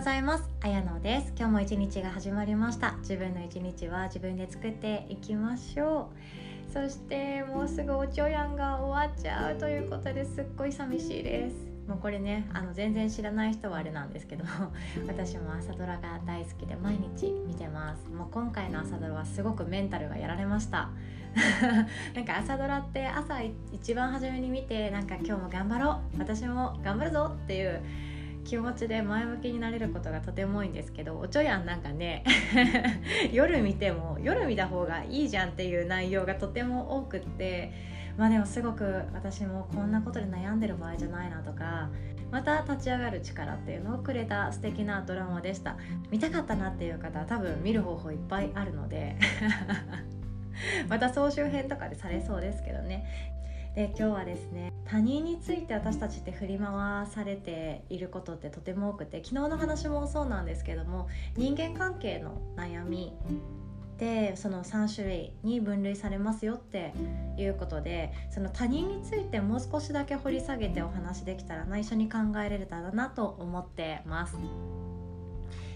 ございます。あやのです。今日も一日が始まりました。自分の一日は自分で作っていきましょう。そしてもうすぐおちょやんが終わっちゃうということで、すっごい寂しいです。もうこれね、全然知らない人はあれなんですけど、私も朝ドラが大好きで毎日見てます。もう今回の朝ドラはすごくメンタルがやられましたなんか朝ドラって朝一番初めに見て、なんか今日も頑張ろう、私も頑張るぞっていう気持ちで前向きになれることがとても多いんですけど、おちょやんなんかね夜見ても夜見た方がいいじゃんっていう内容がとても多くって、まあでもすごく私もこんなことで悩んでる場合じゃないなとか、また立ち上がる力っていうのをくれた素敵なドラマでした。見たかったなっていう方は多分見る方法いっぱいあるのでまた総集編とかでされそうですけどね。で、今日はですね、他人について私たちって振り回されていることってとても多くて、昨日の話もそうなんですけども、人間関係の悩みでその3種類に分類されますよっていうことで、その他人についてもう少しだけ掘り下げてお話できたらな、一緒に考えられたらなと思ってます。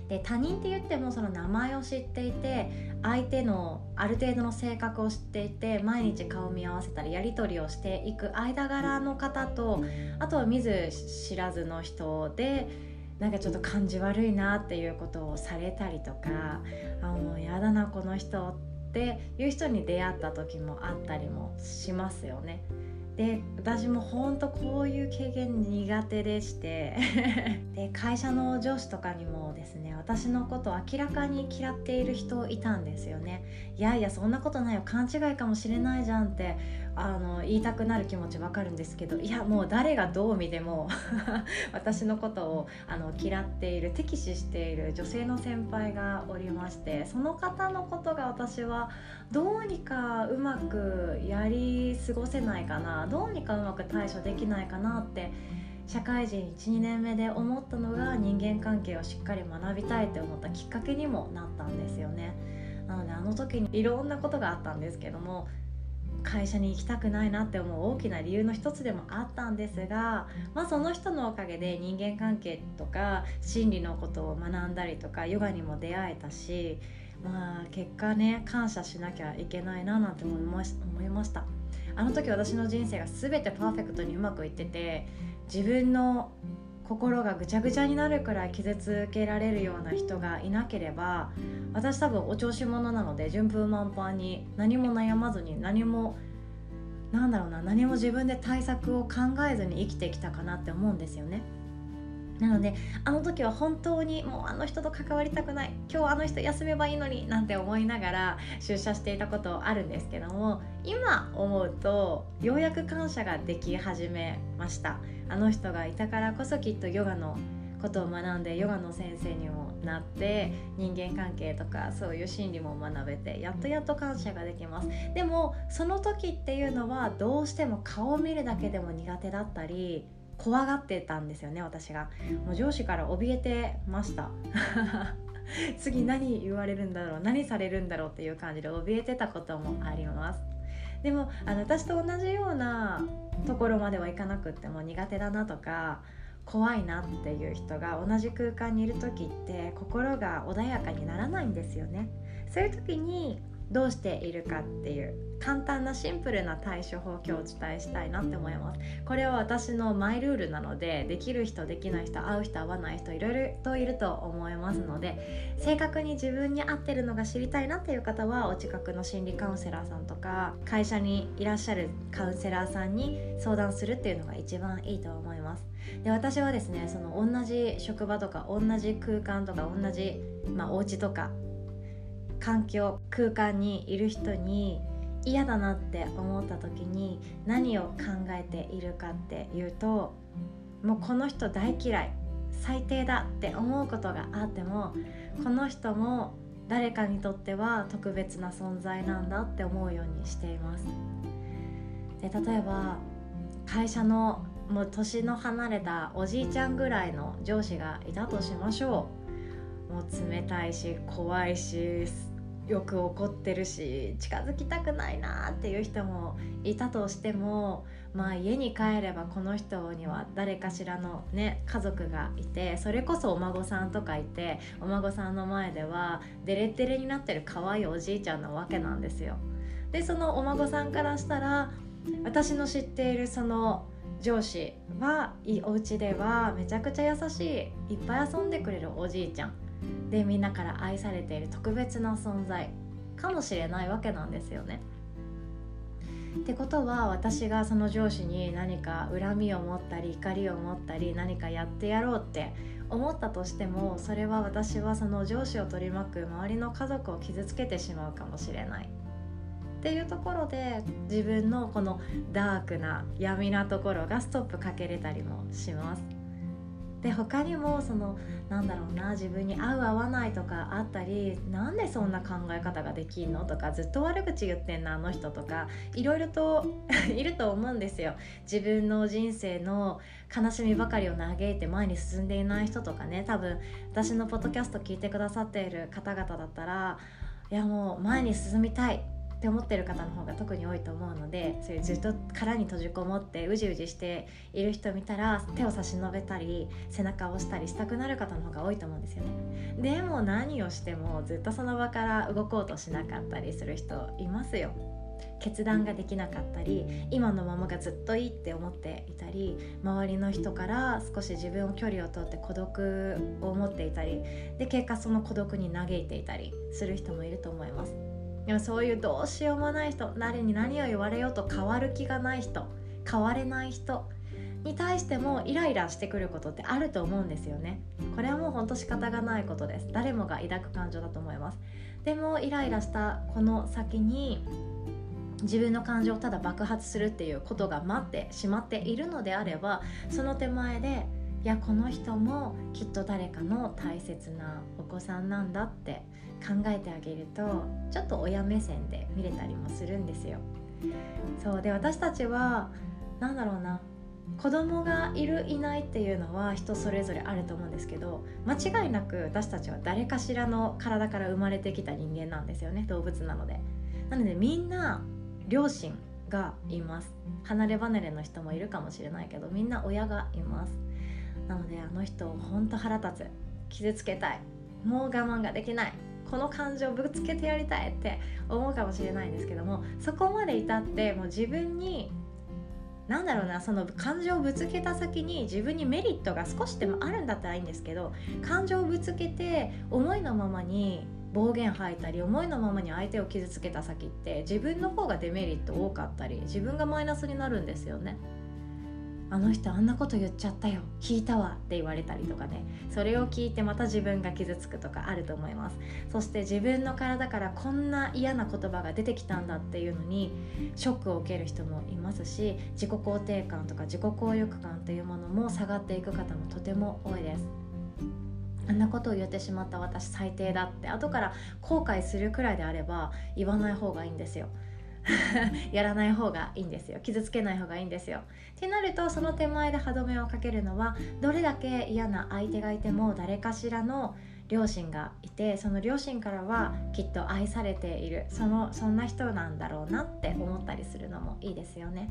で、他人って言ってもその名前を知っていて、相手のある程度の性格を知っていて、毎日顔見合わせたりやり取りをしていく間柄の方と、あとは見ず知らずの人で、なんかちょっと感じ悪いなっていうことをされたりとか、もうやだなこの人っていう人に出会った時もあったりもしますよね。で、私も本当こういう経験苦手でしてで、会社の上司とかにもですね、私のことを明らかに嫌っている人いたんですよね。いやいやそんなことないよ、勘違いかもしれないじゃんって言いたくなる気持ちわかるんですけど、いやもう誰がどう見ても私のことを嫌っている、敵視している女性の先輩がおりまして、その方のことが私はどうにかうまくやり過ごせないかな、どうにかうまく対処できないかなって社会人 1,2 年目で思ったのが、人間関係をしっかり学びたいって思ったきっかけにもなったんですよね。なので時にいろんなことがあったんですけども、会社に行きたくないなって思う大きな理由の一つでもあったんですが、まあ、その人のおかげで人間関係とか心理のことを学んだりとか、ヨガにも出会えたし、まあ、結果ね、感謝しなきゃいけないななんて思いました。時私の人生が全てパーフェクトにうまくいってて、自分の心がぐちゃぐちゃになるくらい傷つけられるような人がいなければ、私多分お調子者なので順風満帆に何も悩まずに、何も自分で対策を考えずに生きてきたかなって思うんですよね。なので時は本当にもう人と関わりたくない、今日人休めばいいのになんて思いながら出社していたことあるんですけども、今思うとようやく感謝ができ始めました。人がいたからこそきっとヨガのことを学んで、ヨガの先生にもなって、人間関係とかそういう心理も学べて、やっと感謝ができます。でもその時っていうのはどうしても顔を見るだけでも苦手だったり、怖がってたんですよね。私がもう上司から怯えてました次何言われるんだろう、何されるんだろうっていう感じで怯えてたこともあります。でも私と同じようなところまではいかなくっても、苦手だなとか怖いなっていう人が同じ空間にいる時って心が穏やかにならないんですよね。そういう時にどうしているかっていう簡単なシンプルな対処法を今日お伝えしたいなって思います。これは私のマイルールなので、できる人できない人、会う人会わない人、いろいろといると思いますので、正確に自分に合ってるのが知りたいなっていう方は、お近くの心理カウンセラーさんとか会社にいらっしゃるカウンセラーさんに相談するっていうのが一番いいと思います。で、私はですね、その同じ職場とか同じ空間とか同じ、お家とか環境空間にいる人に嫌だなって思った時に何を考えているかっていうと、もうこの人大嫌い、最低だって思うことがあっても、この人も誰かにとっては特別な存在なんだって思うようにしています。で、例えば会社のもう年の離れたおじいちゃんぐらいの上司がいたとしましょう。もう冷たいし怖いしよく怒ってるし近づきたくないなっていう人もいたとしても、まあ家に帰ればこの人には誰かしらのね家族がいて、それこそお孫さんとかいて、お孫さんの前ではデレデレになってる可愛いおじいちゃんなわけなんですよ。でそのお孫さんからしたら、私の知っているその上司はお家ではめちゃくちゃ優しい、いっぱい遊んでくれるおじいちゃんで、みんなから愛されている特別な存在かもしれないわけなんですよね。ってことは、私がその上司に何か恨みを持ったり怒りを持ったり何かやってやろうって思ったとしても、それは私はその上司を取り巻く周りの家族を傷つけてしまうかもしれないっていうところで、自分のこのダークな闇なところがストップかけれたりもします。で他にもそのなんだろうな、自分に合う合わないとかあったり、なんでそんな考え方ができんのとか、ずっと悪口言ってんなあの人とか、いろいろといると思うんですよ。自分の人生の悲しみばかりを嘆いて前に進んでいない人とかね、多分私のポッドキャスト聞いてくださっている方々だったら、いやもう前に進みたいって思ってる方の方が特に多いと思うので、そういうずっと殻に閉じこもってうじうじしている人見たら、手を差し伸べたり背中を押したりしたくなる方の方が多いと思うんですよね。でも何をしてもずっとその場から動こうとしなかったりする人いますよ。決断ができなかったり、今のままがずっといいって思っていたり、周りの人から少し自分を距離を取って孤独を持っていたりで、結果その孤独に嘆いていたりする人もいると思います。でもそういうどうしようもない人、誰に何を言われようと変わる気がない人、変われない人に対してもイライラしてくることってあると思うんですよね。これはもう本当仕方がないことです。誰もが抱く感情だと思います。でもイライラしたこの先に自分の感情をただ爆発するっていうことが待ってしまっているのであれば、その手前でいやこの人もきっと誰かの大切なお子さんなんだって考えてあげると、ちょっと親目線で見れたりもするんですよ。そうで、私たちはなんだろうな、子供がいるいないっていうのは人それぞれあると思うんですけど、間違いなく私たちは誰かしらの体から生まれてきた人間なんですよね。動物なので。なのでみんな両親がいます。離れ離れの人もいるかもしれないけど、みんな親がいます。なのであの人本当腹立つ、傷つけたい、もう我慢ができない、この感情ぶつけてやりたいって思うかもしれないんですけども、そこまで至ってもう自分になんだろうな、その感情をぶつけた先に自分にメリットが少しでもあるんだったらいいんですけど、感情をぶつけて思いのままに暴言吐いたり、思いのままに相手を傷つけた先って、自分の方がデメリット多かったり、自分がマイナスになるんですよね。あの人あんなこと言っちゃったよ、聞いたわって言われたりとかね、それを聞いてまた自分が傷つくとかあると思います。そして自分の体からこんな嫌な言葉が出てきたんだっていうのにショックを受ける人もいますし、自己肯定感とか自己効力感というものも下がっていく方もとても多いです。あんなことを言ってしまった私最低だって後から後悔するくらいであれば、言わない方がいいんですよやらない方がいいんですよ。傷つけない方がいいんですよ。ってなると、その手前で歯止めをかけるのは、どれだけ嫌な相手がいても誰かしらの両親がいて、その両親からはきっと愛されている、そんな人なんだろうなって思ったりするのもいいですよね。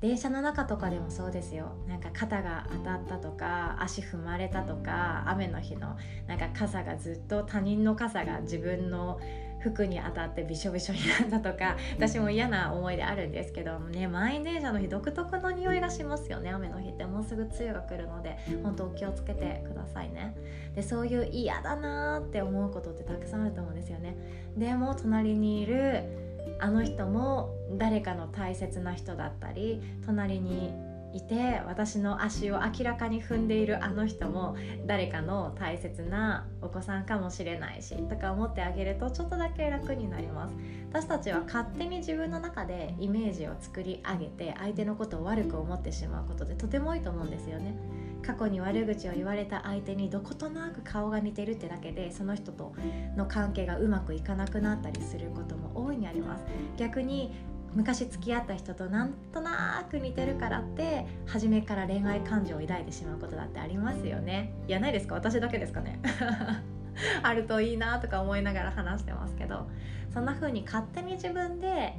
電車の中とかでもそうですよ。なんか肩が当たったとか、足踏まれたとか、雨の日のなんか傘がずっと他人の傘が自分の服に当たってびしょびしょになったとか、私も嫌な思い出あるんですけどね。満員電車の日独特の匂いがしますよね。雨の日ってもうすぐ梅雨が来るので、本当お気をつけてくださいね。でそういう嫌だなって思うことってたくさんあると思うんですよね。でも隣にいるあの人も誰かの大切な人だったり、隣にいて私の足を明らかに踏んでいるあの人も誰かの大切なお子さんかもしれないしとか思ってあげると、ちょっとだけ楽になります。私たちは勝手に自分の中でイメージを作り上げて、相手のことを悪く思ってしまうことでとても多いと思うんですよね。過去に悪口を言われた相手にどことなく顔が似てるってだけで、その人との関係がうまくいかなくなったりすることも大いにあります。逆に昔付き合った人となんとなく似てるからって初めから恋愛感情を抱いてしまうことだってありますよね。いやないですか、私だけですかねあるといいなとか思いながら話してますけど、そんな風に勝手に自分で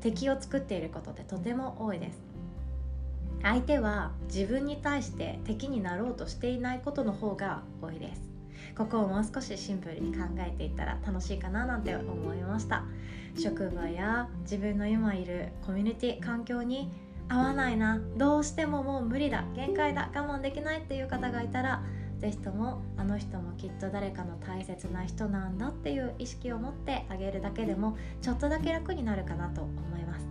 敵を作っていることってとても多いです。相手は自分に対して敵になろうとしていないことの方が多いです。ここをもう少しシンプルに考えていったら楽しいかななんて思いました。職場や自分の今いるコミュニティ環境に合わないな、どうしてももう無理だ、限界だ、我慢できないっていう方がいたら、ぜひともあの人もきっと誰かの大切な人なんだっていう意識を持ってあげるだけでもちょっとだけ楽になるかなと思います。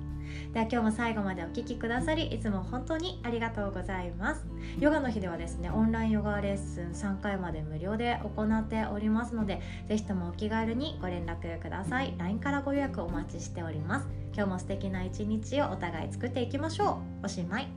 では今日も最後までお聞きくださりいつも本当にありがとうございます。ヨガの日ではですね、オンラインヨガレッスン3回まで無料で行っておりますので、ぜひともお気軽にご連絡ください。 LINE からご予約お待ちしております。今日も素敵な一日をお互い作っていきましょう。おしまい。